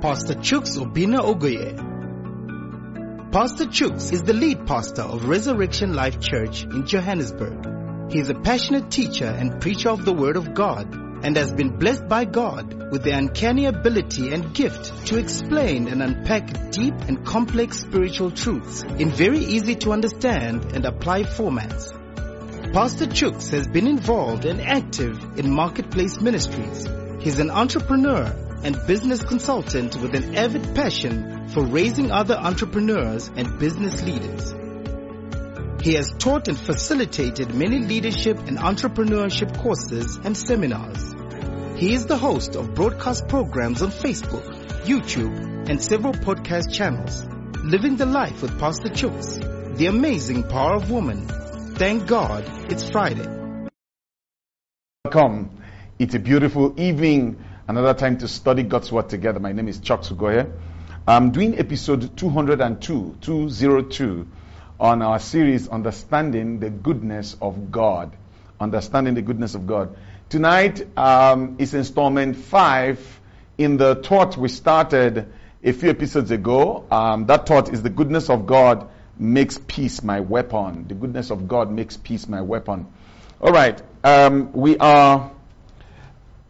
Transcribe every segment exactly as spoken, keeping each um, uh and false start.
Pastor Chuks Obina Ogoye. Pastor Chuks is the lead pastor of Resurrection Life Church in Johannesburg. He is a passionate teacher and preacher of the Word of God and has been blessed by God with the uncanny ability and gift to explain and unpack deep and complex spiritual truths in very easy to understand and apply formats. Pastor Chuks has been involved and active in marketplace ministries. He's an entrepreneur and business consultant with an avid passion for raising other entrepreneurs and business leaders. He has taught and facilitated many leadership and entrepreneurship courses and seminars. He is the host of broadcast programs on Facebook, YouTube, and several podcast channels. Living the Life with Pastor Chuks, The Amazing Power of Woman. Thank God, it's Friday. Welcome. It's a beautiful evening, another time to study God's Word together. My name is Chuks Ogoye. I'm doing episode two oh two, two oh two on our series, Understanding the Goodness of God. Understanding the Goodness of God. Tonight um, is installment five in the thought we started a few episodes ago. Um, that thought is the goodness of God makes peace my weapon. The goodness of God makes peace my weapon. All right, um, we are...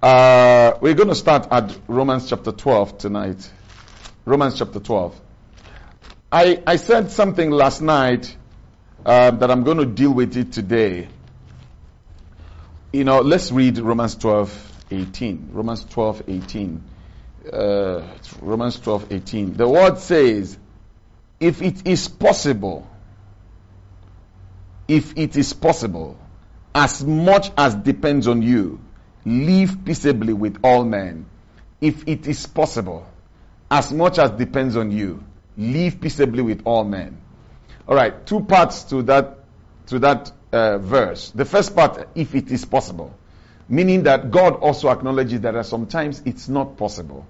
Uh, we're going to start at Romans chapter twelve tonight. Romans chapter twelve. I, I said something last night uh, that I'm going to deal with it today. You know, let's read Romans twelve eighteen. Romans twelve eighteen. Uh, Romans twelve eighteen. The word says, if it is possible, if it is possible, as much as depends on you, live peaceably with all men. If it is possible, as much as depends on you, live peaceably with all men. All right, two parts to that to that uh, verse. The first part, if it is possible, meaning that God also acknowledges that sometimes it's not possible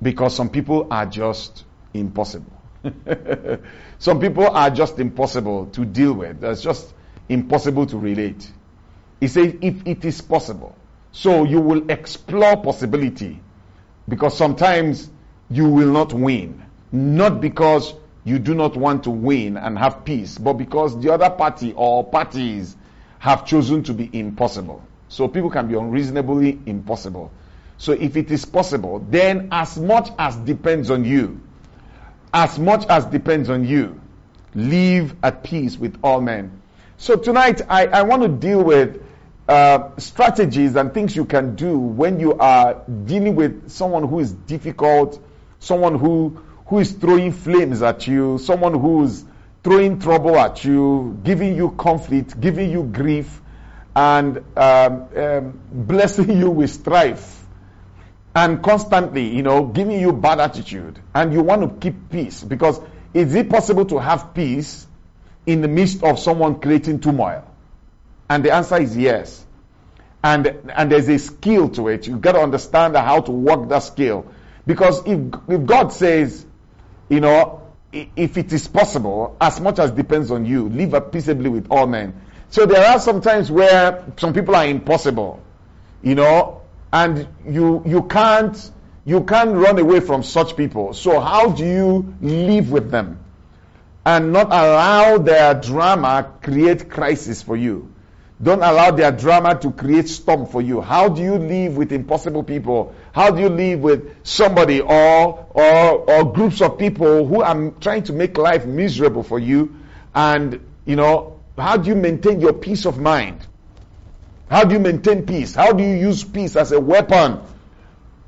because some people are just impossible. Some people are just impossible to deal with. That's just impossible to relate. He says, if it is possible. So you will explore possibility because sometimes you will not win. Not because you do not want to win and have peace, but because the other party or parties have chosen to be impossible. So people can be unreasonably impossible. So if it is possible, then as much as depends on you, as much as depends on you, live at peace with all men. So tonight I, I want to deal with Uh, strategies and things you can do when you are dealing with someone who is difficult, someone who who is throwing flames at you, someone who's throwing trouble at you, giving you conflict, giving you grief, and um, um, blessing you with strife, and constantly, you know, giving you bad attitude, and you want to keep peace. Because is it possible to have peace in the midst of someone creating turmoil? And the answer is yes. And and there's a skill to it. You've got to understand how to work that skill. Because if, if God says, you know, if it is possible, as much as depends on you, live peaceably with all men. So there are some times where some people are impossible, you know, and you you can't you can't run away from such people. So how do you live with them and not allow their drama create crisis for you? Don't allow their drama to create storm for you. How do you live with impossible people? How do you live with somebody or, or or groups of people who are trying to make life miserable for you? And, you know, how do you maintain your peace of mind? How do you maintain peace? How do you use peace as a weapon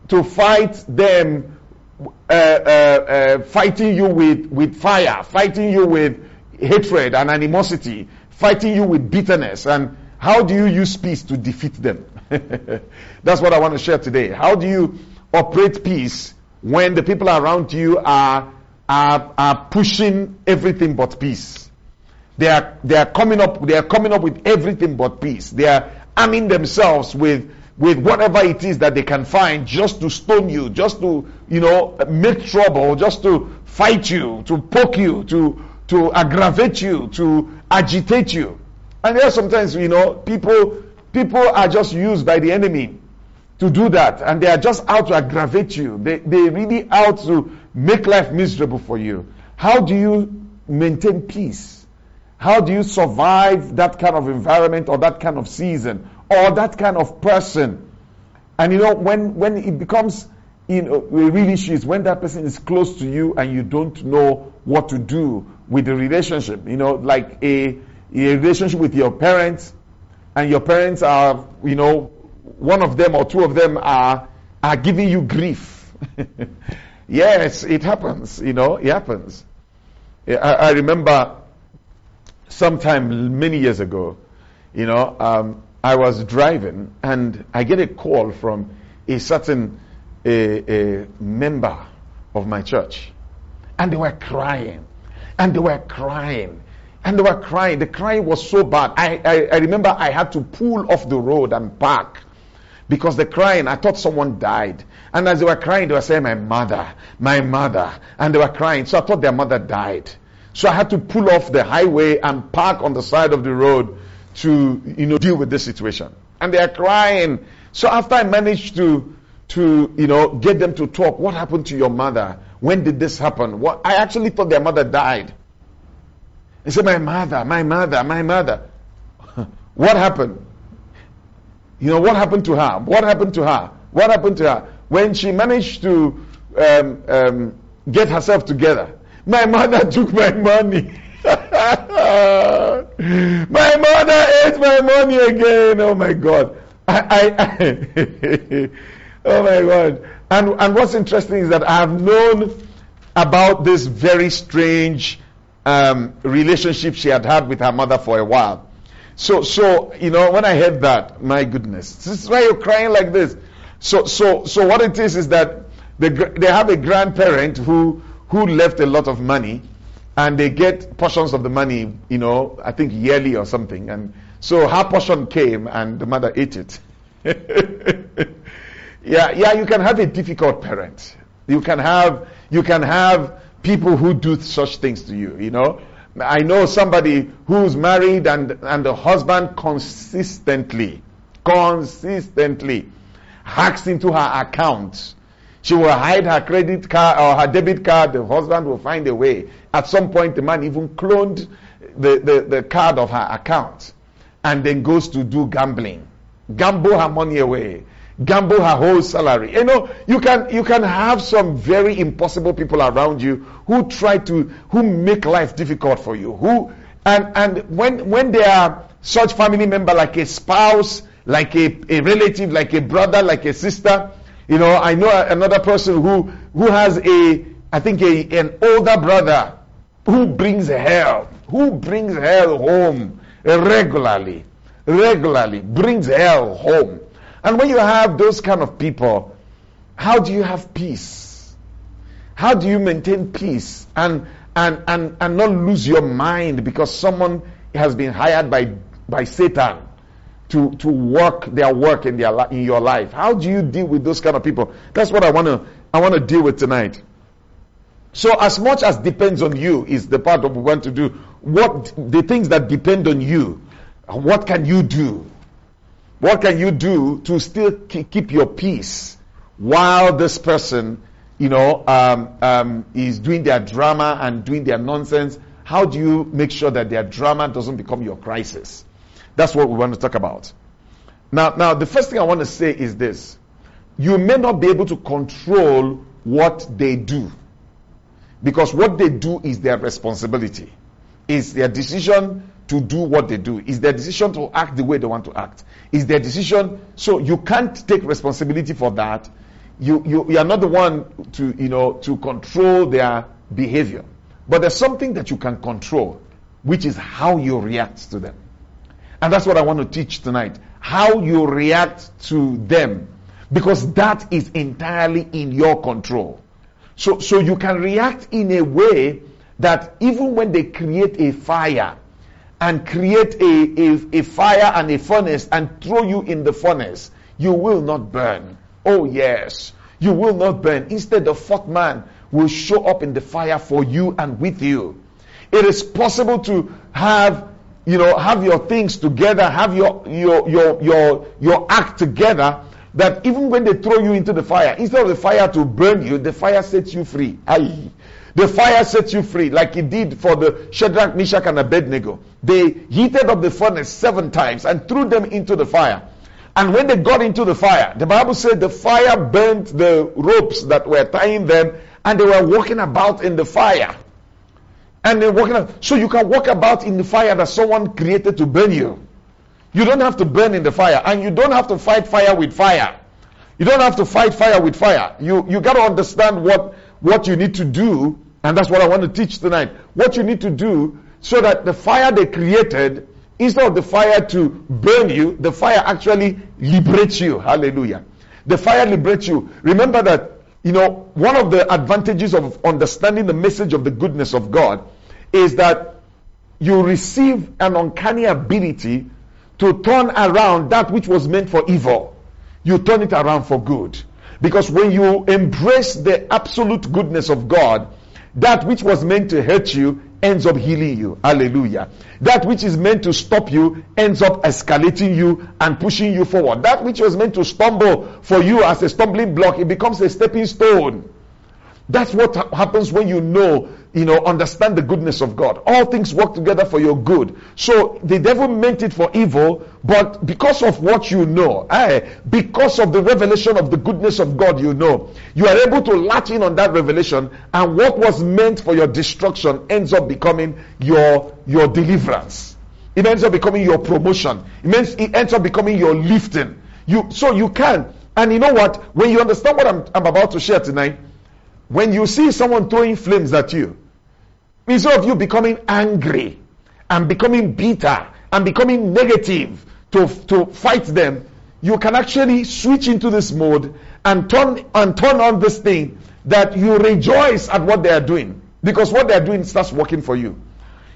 to fight them, uh, uh, uh, fighting you with, with fire, fighting you with hatred and animosity, fighting you with bitterness? And how do you use peace to defeat them? That's what I want to share today. How do you operate peace when the people around you are are, are pushing everything but peace? They are they are coming up they are coming up with everything but peace. They are arming themselves with with whatever it is that they can find just to stone you, just to, you know, make trouble, just to fight you, to poke you, to to aggravate you, to agitate you. And there are sometimes, you know, people people are just used by the enemy to do that, and they are just out to aggravate you. They they really out to make life miserable for you. How do you maintain peace? How do you survive that kind of environment or that kind of season or that kind of person? And you know, when when it becomes, you know, a real issue is when that person is close to you and you don't know what to do with the relationship. You know, like a, a relationship with your parents, and your parents are, you know, one of them or two of them are are giving you grief. Yes, it happens, you know, it happens. I, I remember sometime many years ago, you know, um, I was driving and I get a call from a certain a, a member of my church. And they were crying. And they were crying. And they were crying. The crying was so bad. I, I, I remember I had to pull off the road and park. Because the crying, I thought someone died. And as they were crying, they were saying, my mother, my mother. And they were crying. So I thought their mother died. So I had to pull off the highway and park on the side of the road to, you know, deal with this situation. And they are crying. So after I managed to, to, you know, get them to talk, what happened to your mother? When did this happen? What, I actually thought their mother died. They said, my mother, my mother, my mother. What happened? You know, what happened to her? What happened to her? What happened to her? When she managed to um, um, get herself together, my mother took my money. My mother ate my money again. Oh my God. I, I, I oh my God. And, and what's interesting is that I have known about this very strange um, relationship she had had with her mother for a while. So, so you know, when I heard that, my goodness, this is why you're crying like this. So, so, so what it is is that they, they have a grandparent who who left a lot of money, and they get portions of the money, you know, I think yearly or something. And so her portion came, and the mother ate it. yeah, yeah, you can have a difficult parent. You can have you can have people who do such things to you, you know. I know somebody who's married and, and the husband consistently, consistently hacks into her account. She will hide her credit card or her debit card. The husband will find a way. At some point, the man even cloned the, the, the card of her account and then goes to do gambling. Gamble her money away. Gamble her whole salary. You know, you can you can have some very impossible people around you who try to who make life difficult for you. Who and and when when they are such family member, like a spouse, like a, a relative, like a brother, like a sister. You know, I know another person who who has a I think a an older brother who brings hell, who brings hell home regularly, regularly brings hell home. And when you have those kind of people, how do you have peace? How do you maintain peace and and and, and not lose your mind because someone has been hired by, by Satan to, to work their work in their in your life? How do you deal with those kind of people? That's what I want to I want to deal with tonight. So as much as depends on you is the part of what we want to do. What the things that depend on you, what can you do? What can you do to still keep your peace while this person, you know, um, um, is doing their drama and doing their nonsense? How do you make sure that their drama doesn't become your crisis? That's what we want to talk about. Now, now the first thing I want to say is this. You may not be able to control what they do. Because what they do is their responsibility. It's their decision to do what they do. It's their decision to act the way they want to act. It's their decision. So you can't take responsibility for that. You, you, you are not the one to, you know, to control their behavior. But there's something that you can control, which is how you react to them. And that's what I want to teach tonight. How you react to them. Because that is entirely in your control. So, so you can react in a way that even when they create a fire, and create a, a, a fire and a furnace and throw you in the furnace, you will not burn. Oh yes, you will not burn. Instead, the fourth man will show up in the fire for you and with you. It is possible to have, you know, have your things together, have your your your your, your act together, that even when they throw you into the fire, instead of the fire to burn you, the fire sets you free. Aye. The fire sets you free, like it did for the Shadrach, Meshach, and Abednego. They heated up the furnace seven times and threw them into the fire. And when they got into the fire, the Bible said the fire burnt the ropes that were tying them, and they were walking about in the fire. And they're walking out. So you can walk about in the fire that someone created to burn you. You don't have to burn in the fire, and you don't have to fight fire with fire. You don't have to fight fire with fire. You you got to understand what what you need to do, and that's what I want to teach tonight. What you need to do so that the fire they created, instead of the fire to burn you, the fire actually liberates you. Hallelujah. The fire liberates you. Remember that, you know, one of the advantages of understanding the message of the goodness of God is that you receive an uncanny ability to turn around that which was meant for evil. You turn it around for good. Because when you embrace the absolute goodness of God, that which was meant to hurt you ends up healing you. Hallelujah. That which is meant to stop you ends up escalating you and pushing you forward. That which was meant to stumble for you as a stumbling block, it becomes a stepping stone. That's what ha- happens when you know, you know, understand the goodness of God. All things work together for your good. So the devil meant it for evil, but because of what you know, eh, because of the revelation of the goodness of God, you know, you are able to latch in on that revelation, and what was meant for your destruction ends up becoming your, your deliverance. It ends up becoming your promotion. It means it ends up becoming your lifting. You, so you can, and you know what, when you understand what I'm, I'm about to share tonight, when you see someone throwing flames at you, instead of you becoming angry and becoming bitter and becoming negative to, to fight them, you can actually switch into this mode and turn and turn on this thing that you rejoice at what they are doing, because what they are doing starts working for you.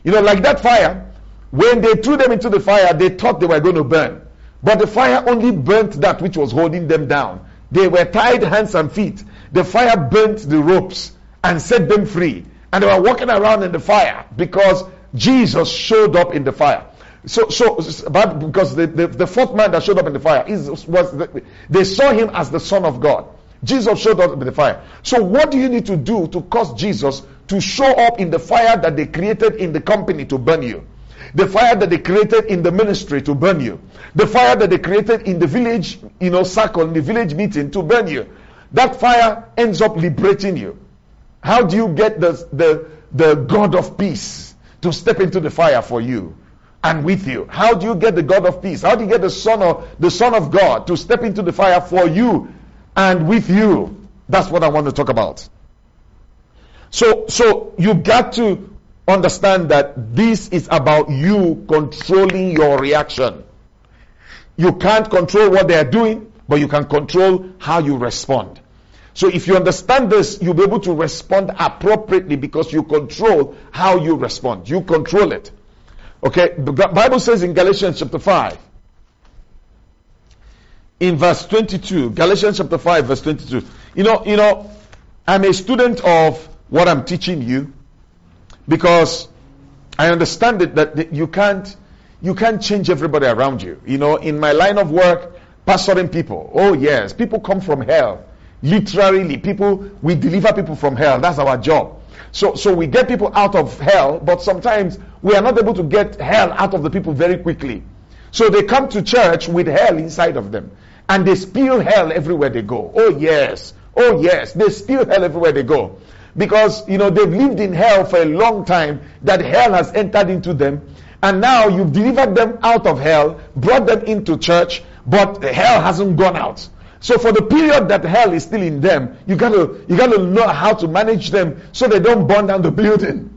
You know, like that fire, when they threw them into the fire, they thought they were going to burn. But the fire only burnt that which was holding them down. They were tied hands and feet. The fire burnt the ropes and set them free. And they were walking around in the fire because Jesus showed up in the fire. So, so but because the, the, the fourth man that showed up in the fire, is, was the, they saw him as the Son of God. Jesus showed up in the fire. So what do you need to do to cause Jesus to show up in the fire that they created in the company to burn you? The fire that they created in the ministry to burn you? The fire that they created in the village, you know, circle, in the village meeting to burn you? That fire ends up liberating you. How do you get the, the, the God of peace to step into the fire for you and with you? How do you get the God of peace? How do you get the Son of, the Son of God to step into the fire for you and with you? That's what I want to talk about. So, so you got to understand that this is about you controlling your reaction. You can't control what they are doing, but you can control how you respond. So if you understand this, you'll be able to respond appropriately because you control how you respond. You control it. Okay, the Bible says in Galatians chapter five, in verse twenty-two, Galatians chapter five, verse twenty-two. You know, you know, I'm a student of what I'm teaching you because I understand it that you can't, you can't change everybody around you. You know, in my line of work, pastoring people. Oh yes, people come from hell. Literally, people, we deliver people from hell. That's our job. So, so we get people out of hell, but sometimes we are not able to get hell out of the people very quickly. So they come to church with hell inside of them, and they spill hell everywhere they go. Oh yes, oh yes, they spill hell everywhere they go, because you know they've lived in hell for a long time. That hell has entered into them, and now you've delivered them out of hell, brought them into church, but the hell hasn't gone out. So for the period that hell is still in them, you gotta you gotta know how to manage them so they don't burn down the building.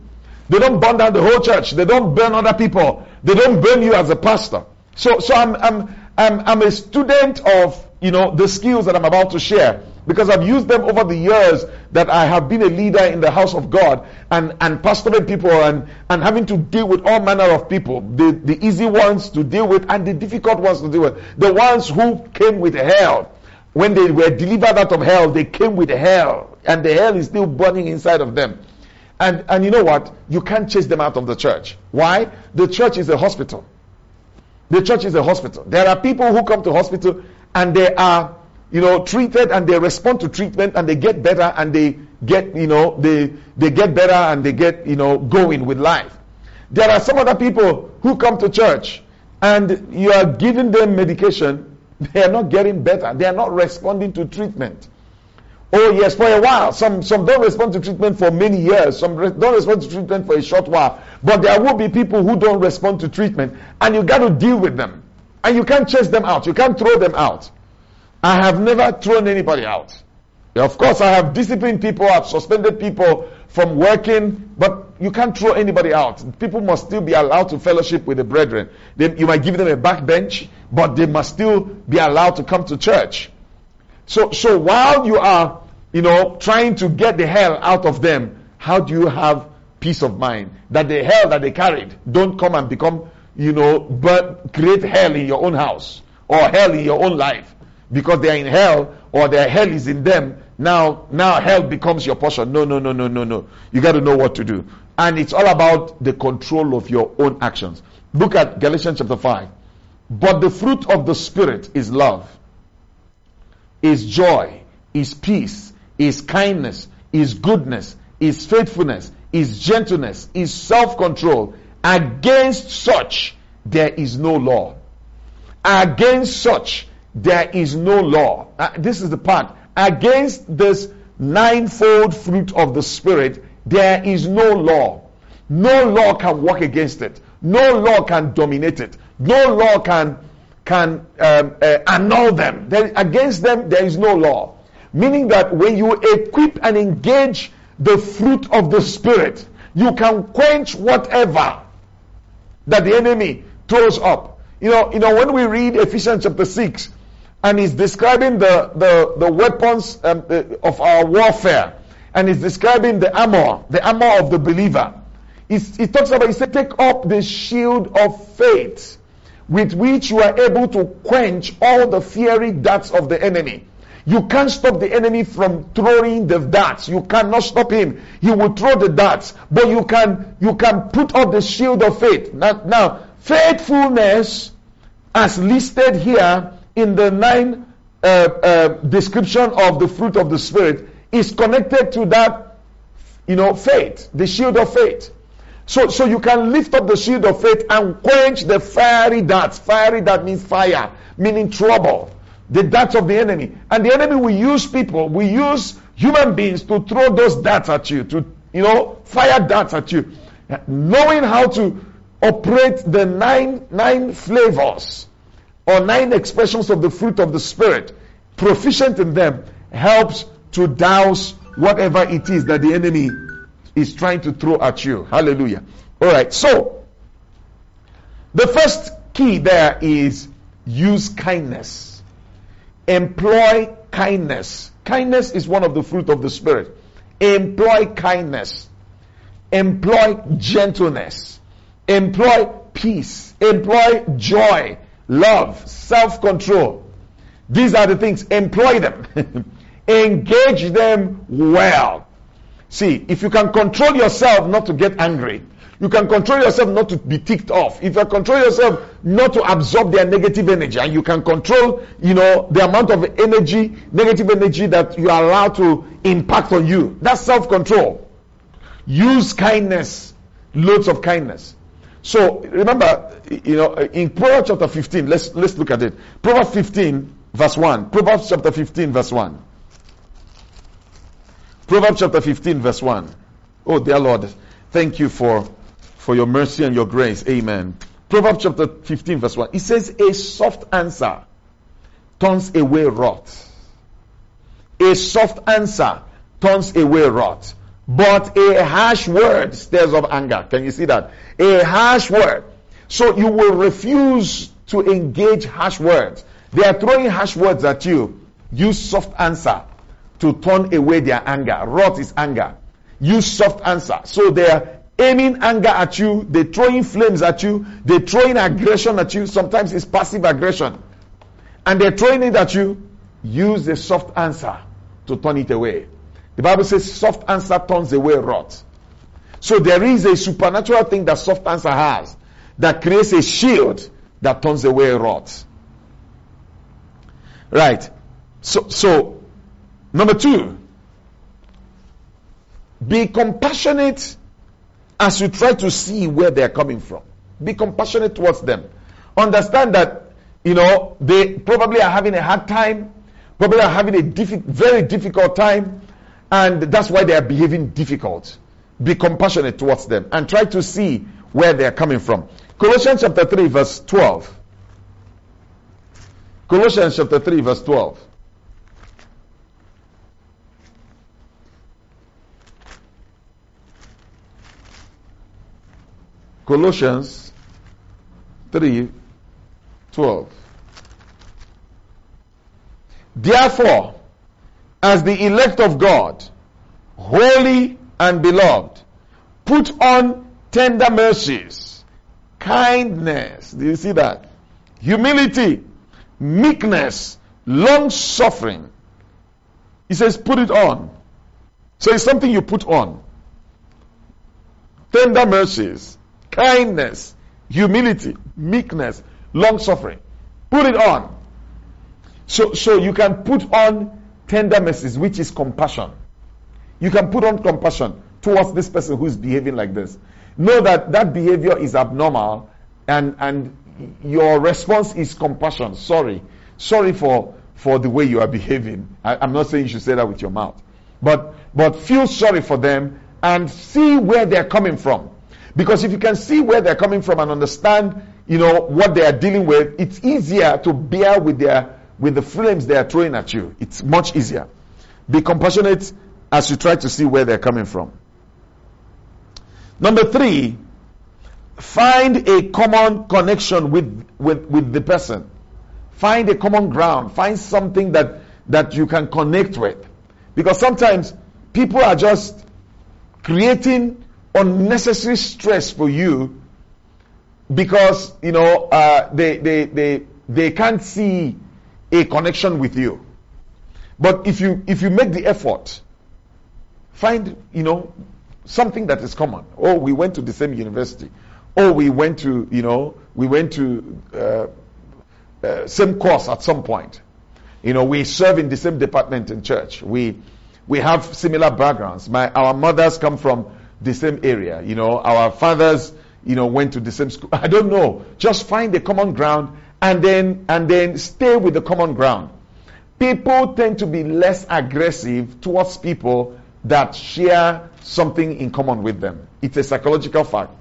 They don't burn down the whole church. They don't burn other people. They don't burn you as a pastor. So so I'm I'm I'm I'm a student of, you know, the skills that I'm about to share, because I've used them over the years that I have been a leader in the house of God and, and pastoring people and, and having to deal with all manner of people. The, the easy ones to deal with and the difficult ones to deal with. The ones who came with hell. When they were delivered out of hell, they came with hell, and the hell is still burning inside of them. And and you know what? You can't chase them out of the church. Why? The church is a hospital. The church is a hospital. There are people who come to hospital and they are you know, treated, and they respond to treatment, and they get better, and they get, you know, they they get better, and they get, you know, going with life. There are some other people who come to church, and you are giving them medication, they are not getting better. They are not responding to treatment. Oh yes, for a while. Some some don't respond to treatment for many years. Some re- don't respond to treatment for a short while. But there will be people who don't respond to treatment, and you got to deal with them. And you can't chase them out. You can't throw them out. I have never thrown anybody out. Of course, I have disciplined people. I've suspended people from working, but you can't throw anybody out. People must still be allowed to fellowship with the brethren. They, you might give them a backbench, but they must still be allowed to come to church. So, so while you are, you know, trying to get the hell out of them, how do you have peace of mind that the hell that they carried don't come and become, you know, but create hell in your own house or hell in your own life? Because they are in hell, or their hell is in them. Now, now hell becomes your portion. No, no, no, no, no, no. You got to know what to do. And it's all about the control of your own actions. Look at Galatians chapter five. But the fruit of the Spirit is love, is joy, is peace, is kindness, is goodness, is faithfulness, is gentleness, is self-control. Against such, there is no law. Against such, there is no law. Uh, this is the part. Against this ninefold fruit of the Spirit, there is no law. No law can work against it. No law can dominate it. No law can can um, uh, annul them. There, against them, there is no law. Meaning that when you equip and engage the fruit of the Spirit, you can quench whatever that the enemy throws up. You know, you know when we read Ephesians chapter six, and he's describing the, the, the weapons um, the, of our warfare. And he's describing the armor, the armor of the believer. He's, he talks about, he said, take up the shield of faith, with which you are able to quench all the fiery darts of the enemy. You can't stop the enemy from throwing the darts. You cannot stop him. He will throw the darts. But you can, you can put up the shield of faith. Now, now faithfulness, as listed here, in the nine uh, uh, description of the fruit of the Spirit, is connected to that, you know, faith, the shield of faith. So, so you can lift up the shield of faith and quench the fiery darts. Fiery dart means fire, meaning trouble. The darts of the enemy, and the enemy will use people, will use human beings to throw those darts at you, to you know, fire darts at you. Knowing how to operate the nine nine flavors, or nine expressions of the fruit of the Spirit, proficient in them, helps to douse whatever it is that the enemy is trying to throw at you. Hallelujah. All right, so the first key there is use kindness. Employ kindness. Kindness is one of the fruit of the Spirit. Employ kindness. Employ gentleness. Employ peace. Employ joy. Love, self-control. These are the things. Employ them. Engage them well. See, if you can control yourself not to get angry, you can control yourself not to be ticked off, if you control yourself not to absorb their negative energy, and you can control, you know, the amount of energy, negative energy that you are allowed to impact on you. That's self-control. Use kindness, loads of kindness. So remember, you know, in Proverbs chapter fifteen, let's let's look at it. Proverbs fifteen, verse one. Proverbs chapter fifteen, verse one. Proverbs chapter fifteen, verse one. Oh dear Lord, thank you for for your mercy and your grace. Amen. Proverbs chapter fifteen, verse one. It says, a soft answer turns away wrath. A soft answer turns away wrath. But a harsh word stirs up anger. Can you see that? A harsh word. So you will refuse to engage harsh words. They are throwing harsh words at you. Use soft answer to turn away their anger. Wrath is anger. Use soft answer. So they are aiming anger at you. They're throwing flames at you. They're throwing aggression at you. Sometimes it's passive aggression. And they're throwing it at you. Use a soft answer to turn it away. The Bible says soft answer turns away wrath. So there is a supernatural thing that soft answer has that creates a shield that turns away wrath. Right. So, so number two, be compassionate as you try to see where they're coming from. Be compassionate towards them. Understand that, you know, they probably are having a hard time, probably are having a diffi- very difficult time, and that's why they are behaving difficult. Be compassionate towards them and try to see where they are coming from. Colossians chapter three, verse twelve. Colossians chapter three, verse twelve. Colossians three, twelve. Therefore, as the elect of God, holy and beloved, put on tender mercies, kindness. Do you see that? Humility, meekness, long suffering. He says, put it on. So it's something you put on. Tender mercies, kindness, humility, meekness, long suffering. Put it on. So, so you can put on tender mercies, which is compassion. You can put on compassion towards this person who's behaving like this. Know that that behavior is abnormal, and and your response is compassion. Sorry. Sorry for, for the way you are behaving. I, I'm not saying you should say that with your mouth. But, but feel sorry for them and see where they're coming from. Because if you can see where they're coming from and understand, you know, what they are dealing with, it's easier to bear with their with the flames they are throwing at you. It's much easier. Be compassionate as you try to see where they're coming from. Number three, find a common connection with with, with the person. Find a common ground. Find something that, that you can connect with. Because sometimes people are just creating unnecessary stress for you because, you know, uh, they, they, they, they can't see a connection with you. But if you, if you make the effort, find, you know, something that is common. Oh, we went to the same university. Oh, we went to, you know, we went to uh, uh, same course at some point. You know, we serve in the same department in church. We, we have similar backgrounds. My, our mothers come from the same area, you know, our fathers, you know, went to the same school. I don't know. Just find a common ground and then, and then stay with the common ground. People tend to be less aggressive towards people that share something in common with them. It's a psychological fact.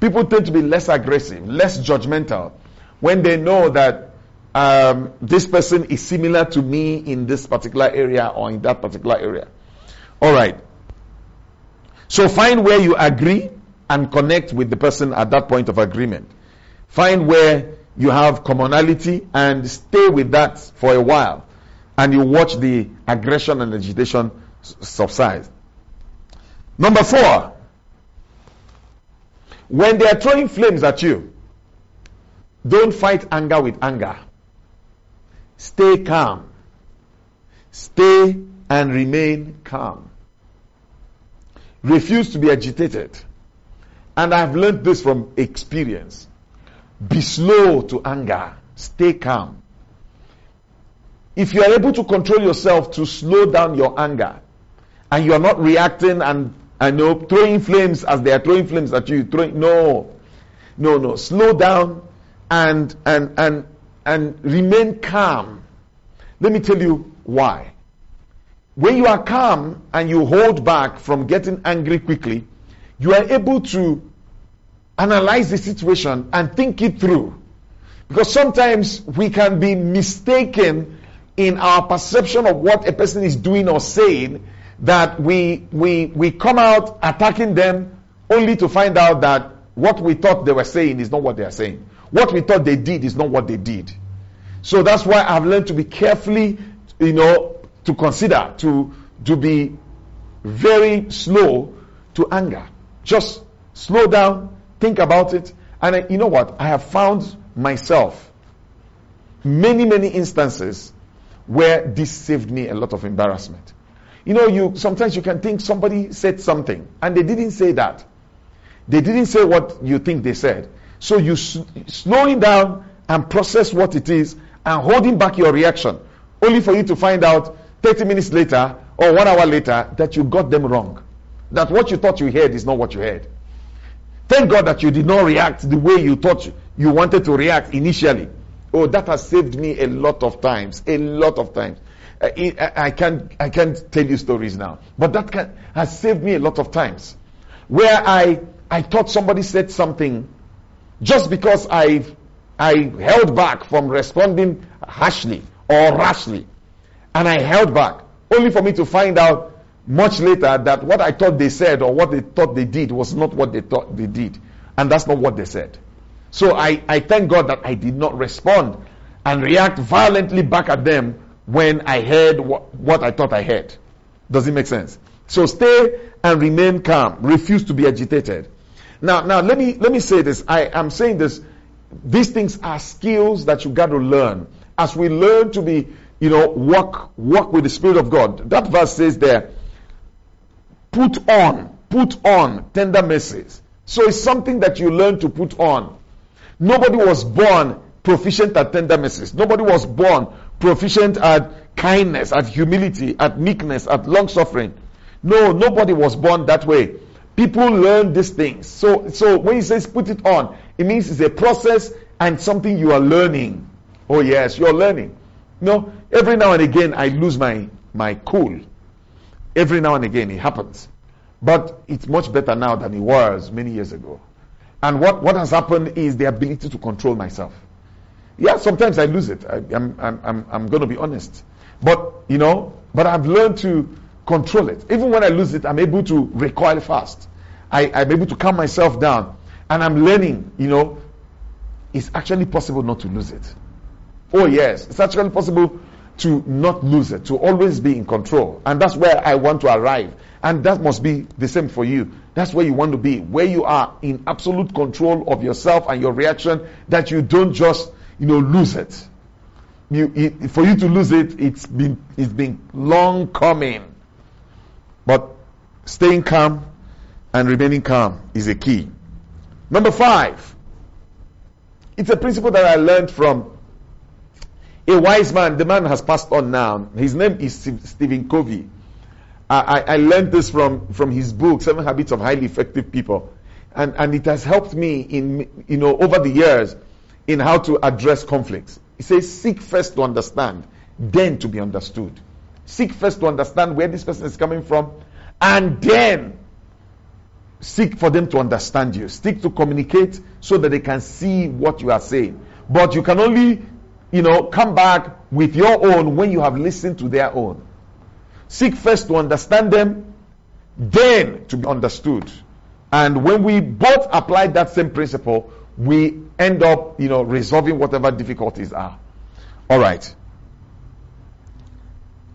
People tend to be less aggressive, less judgmental when they know that um, this person is similar to me in this particular area or in that particular area. All right. So find where you agree and connect with the person at that point of agreement. Find where you have commonality and stay with that for a while. And you watch the aggression and agitation subside. Number four, when they are throwing flames at you, don't fight anger with anger. Stay calm. Stay and remain calm. Refuse to be agitated. And I've learned this from experience. Be slow to anger. Stay calm. If you are able to control yourself to slow down your anger, and you are not reacting and, and you know, throwing flames as they are throwing flames at you, throwing, no, no, no. Slow down and, and, and, and remain calm. Let me tell you why. When you are calm and you hold back from getting angry quickly, you are able to analyze the situation and think it through. Because sometimes we can be mistaken in our perception of what a person is doing or saying, that we we we come out attacking them only to find out that what we thought they were saying is not what they are saying. What we thought they did is not what they did. So that's why I've learned to be carefully, you know, to consider, to to be very slow to anger. Just slow down, think about it. And I, you know what? I have found myself many, many instances where this saved me a lot of embarrassment. You know, you sometimes you can think somebody said something and they didn't say that. They didn't say what you think they said. So you sl- slowing down and process what it is and holding back your reaction only for you to find out thirty minutes later or one hour later that you got them wrong. That what you thought you heard is not what you heard. Thank God that you did not react the way you thought you wanted to react initially. Oh, that has saved me a lot of times, a lot of times. I, I, I can't, I can't tell you stories now, but that can, has saved me a lot of times where I, I thought somebody said something just because I, I held back from responding harshly or rashly, and I held back only for me to find out much later that what I thought they said or what they thought they did was not what they thought they did. And that's not what they said. So I, I thank God that I did not respond and react violently back at them when I heard what, what I thought I heard. Does it make sense? So stay and remain calm. Refuse to be agitated. Now, now let me let me say this. I am saying this. These things are skills that you got to learn. As we learn to be, you know, walk walk with the Spirit of God. That verse says there, put on, put on tender mercies. So it's something that you learn to put on. Nobody was born proficient at tender mercies. Nobody was born proficient at kindness, at humility, at meekness, at long suffering. No, nobody was born that way. People learn these things. So, so when he says put it on, it means it's a process and something you are learning. Oh yes, you're learning. You know, every now and again I lose my, my cool. Every now and again it happens. But it's much better now than it was many years ago. And what, what has happened is the ability to control myself. Yeah, sometimes I lose it. I, I'm, I'm, I'm, I'm going to be honest. But, you know, but I've learned to control it. Even when I lose it, I'm able to recoil fast. I, I'm able to calm myself down. And I'm learning, you know, it's actually possible not to lose it. Oh, yes, it's actually possible to not lose it, to always be in control. And that's where I want to arrive. And that must be the same for you. That's where you want to be, where you are in absolute control of yourself and your reaction, that you don't just, you know, lose it. You, it for you to lose it, it's been, it's been long coming. But staying calm and remaining calm is a key. Number five, it's a principle that I learned from a wise man. The man has passed on now. His name is Stephen Covey. I, I, I learned this from, from his book, Seven Habits of Highly Effective People. And, and it has helped me in, you know, over the years in how to address conflicts. He says, seek first to understand, then to be understood. Seek first to understand where this person is coming from, and then seek for them to understand you. Seek to communicate so that they can see what you are saying. But you can only, you know, come back with your own when you have listened to their own. Seek first to understand them, then to be understood. And when we both apply that same principle, we end up, you know, resolving whatever difficulties are. All right.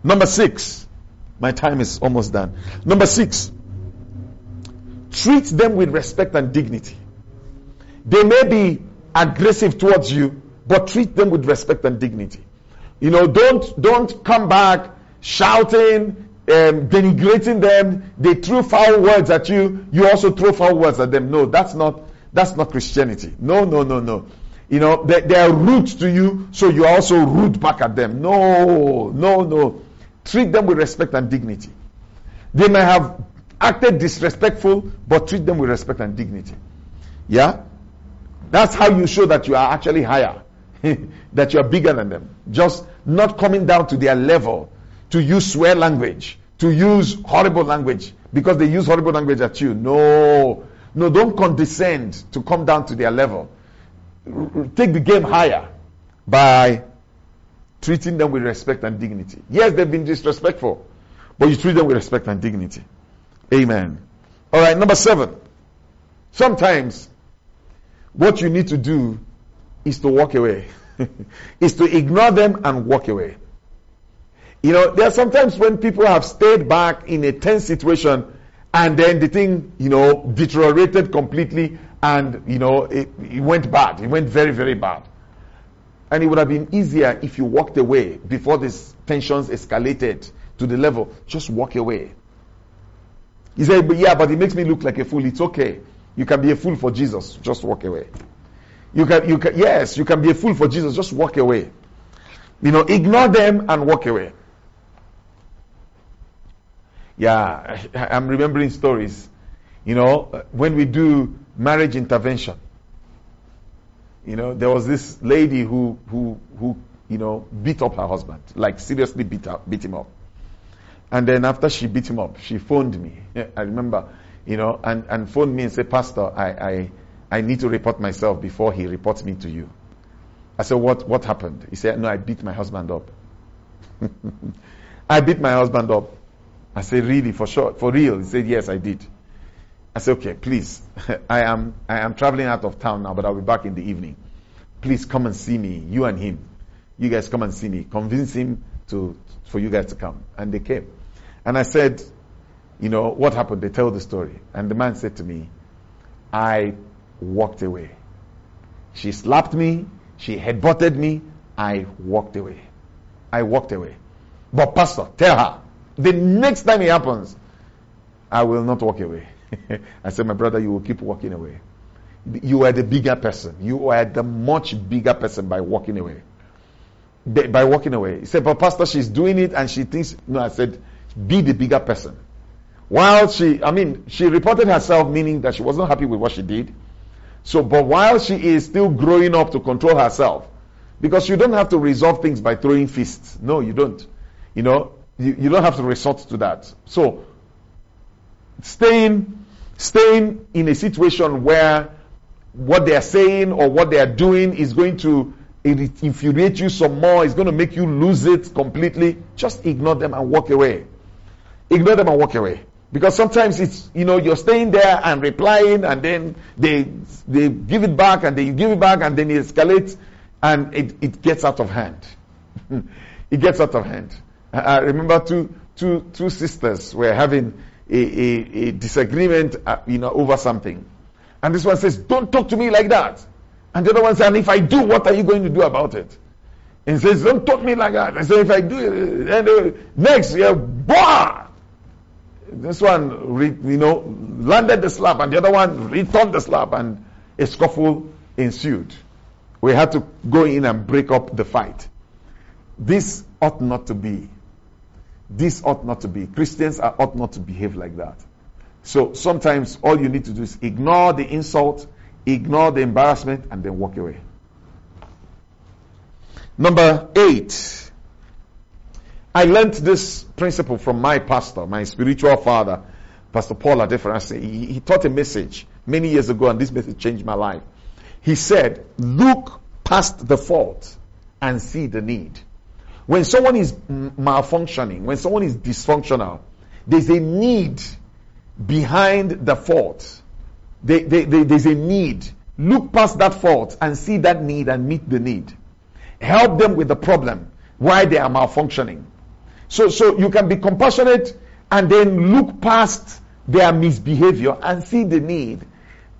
Number six. My time is almost done. Number six. Treat them with respect and dignity. They may be aggressive towards you, but treat them with respect and dignity. You know, don't don't come back shouting, um, denigrating them. They threw foul words at you. You also throw foul words at them. No, that's not that's not Christianity. No, no, no, no. You know, they, they are rude to you, so you are also rude back at them. No, no, no. Treat them with respect and dignity. They may have acted disrespectful, but treat them with respect and dignity. Yeah? That's how you show that you are actually higher. That you are bigger than them. Just not coming down to their level to use swear language, to use horrible language, because they use horrible language at you. No, no, don't condescend to come down to their level. R- take the game higher by treating them with respect and dignity. Yes, they've been disrespectful, but you treat them with respect and dignity. Amen. All right, number seven. Sometimes what you need to do is to walk away. Is to ignore them and walk away. You know, there are sometimes when people have stayed back in a tense situation and then the thing, you know, deteriorated completely and, you know, it, it went bad. It went very, very bad. And it would have been easier if you walked away before these tensions escalated to the level. Just walk away. He said, but yeah, but it makes me look like a fool. It's okay. You can be a fool for Jesus. Just walk away. You can, you can, yes, you can be a fool for Jesus. Just walk away. You know, ignore them and walk away. Yeah, I'm remembering stories. You know, when we do marriage intervention, you know, there was this lady who, who, who, you know, beat up her husband, like seriously beat up, beat him up. And then after she beat him up, she phoned me. Yeah, I remember, you know, and, and phoned me and said, Pastor, I, I, I need to report myself before he reports me to you. I said, what, what happened? He said, no, I beat my husband up. I beat my husband up. I said, really, for sure, for real? He said, yes, I did. I said, okay, please, I am I am traveling out of town now, but I'll be back in the evening. Please come and see me, you and him. You guys come and see me. Convince him to for you guys to come. And they came. And I said, you know, what happened? They tell the story. And the man said to me, I walked away. She slapped me. She headbutted me. I walked away. I walked away. But pastor, tell her, the next time it happens, I will not walk away. I said, my brother, you will keep walking away. You are the bigger person. You are the much bigger person by walking away. By walking away. He said, but pastor, she's doing it and she thinks, no, I said, be the bigger person. While she, I mean, she reported herself, meaning that she wasn't happy with what she did. So, but while she is still growing up to control herself, because you don't have to resolve things by throwing fists. No, you don't. You know, you, you don't have to resort to that. So, staying Staying in a situation where what they are saying or what they are doing is going to infuriate you some more, it's going to make you lose it completely, just ignore them and walk away. Ignore them and walk away. Because sometimes it's, you know, you're staying there and replying and then they they give it back and they give it back and then it escalates and it, it gets out of hand. It gets out of hand. I, I remember two, two, two sisters were having A, a, a disagreement, uh, you know, over something. And this one says, don't talk to me like that. And the other one says, and if I do, what are you going to do about it? And he says, don't talk to me like that. And so if I do, and, uh, next, yeah, bah! This one, re, you know, landed the slap, and the other one returned the slap, and a scuffle ensued. We had to go in and break up the fight. This ought not to be. This ought not to be. Christians are, ought not to behave like that. So sometimes all you need to do is ignore the insult, ignore the embarrassment, and then walk away. Number eight. I learned this principle from my pastor, my spiritual father, Pastor Paul Adifranci. He, he taught a message many years ago, and this message changed my life. He said, look past the fault and see the need. When someone is malfunctioning, when someone is dysfunctional, there's a need behind the fault. They, they, they, there's a need. Look past that fault and see that need and meet the need. Help them with the problem, why they are malfunctioning. So, so you can be compassionate and then look past their misbehavior and see the need.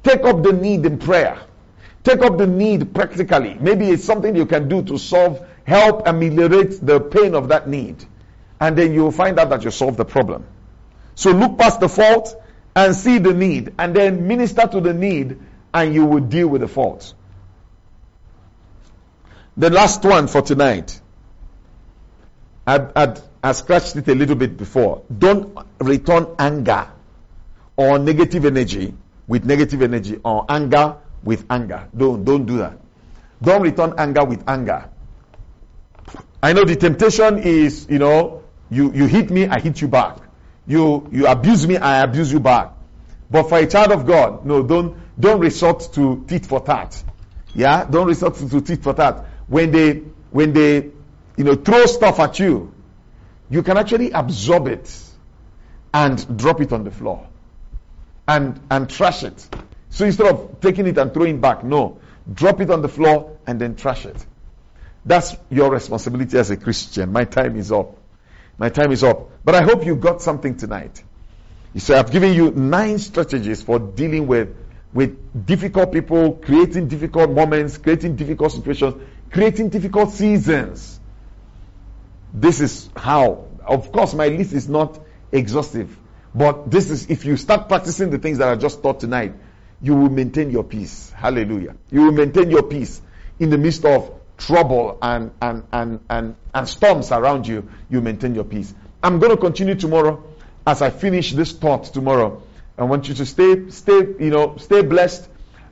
Take up the need in prayer. Take up the need practically. Maybe it's something you can do to solve, help ameliorate the pain of that need. And then you'll find out that you solved the problem. So look past the fault and see the need. And then minister to the need and you will deal with the fault. The last one for tonight. I, I, I scratched it a little bit before. Don't return anger or negative energy with negative energy or anger with anger. Don't, don't do that. Don't return anger with anger. I know the temptation is, you know, you, you hit me, I hit you back. You you abuse me, I abuse you back. But for a child of God, no, don't don't resort to tit for tat. Yeah, don't resort to, to tit for tat. When they when they you know throw stuff at you, you can actually absorb it and drop it on the floor and and trash it. So instead of taking it and throwing back, no, drop it on the floor and then trash it. That's your responsibility as a Christian. My time is up. My time is up. But I hope you got something tonight. You see, I've given you nine strategies for dealing with, with difficult people, creating difficult moments, creating difficult situations, creating difficult seasons. This is how. Of course, my list is not exhaustive. But this is, if you start practicing the things that I just taught tonight, you will maintain your peace. Hallelujah. You will maintain your peace in the midst of trouble and, and, and, and, and storms around you, you maintain your peace. I'm going to continue tomorrow as I finish this thought tomorrow. I want you to stay, stay, you know, stay blessed.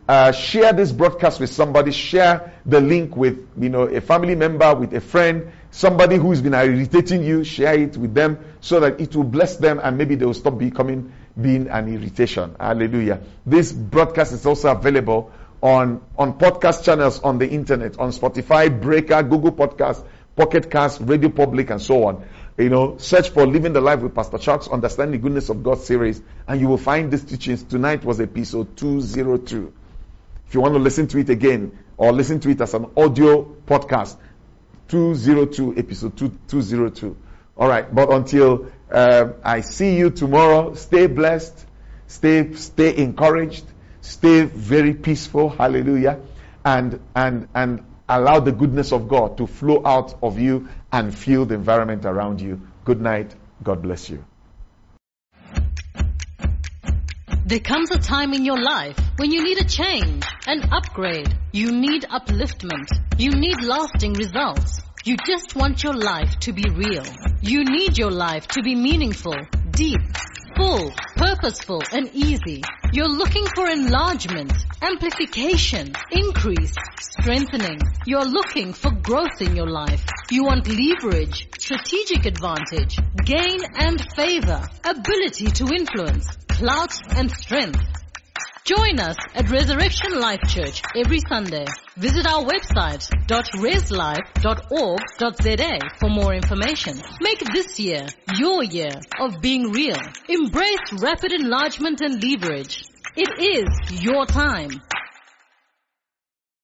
Uh, share this broadcast with somebody. Share the link with, you know, a family member, with a friend, somebody who's been irritating you. Share it with them so that it will bless them and maybe they will stop becoming being an irritation. Hallelujah. This broadcast is also available on on podcast channels on the internet, on Spotify, Breaker, Google Podcasts, Pocket Cast, Radio Public, and so on. You know, search for Living the Life with Pastor Chuks, Understand the Goodness of God series, and you will find these teachings. Tonight was episode two oh two. If you want to listen to it again, or listen to it as an audio podcast, two oh two, episode two oh two. All right, but until uh, I see you tomorrow, stay blessed, stay stay encouraged, stay very peaceful, hallelujah, and and and allow the goodness of God to flow out of you and fill the environment around you. Good night. God bless you. There comes a time in your life when you need a change, an upgrade. You need upliftment. You need lasting results. You just want your life to be real. You need your life to be meaningful, deep, full, purposeful, and easy. You're looking for enlargement, amplification, increase, strengthening. You're looking for growth in your life. You want leverage, strategic advantage, gain and favor, ability to influence, clout and strength. Join us at Resurrection Life Church every Sunday. Visit our website, dot reslife dot org dot z a, for more information. Make this year your year of being real. Embrace rapid enlargement and leverage. It is your time.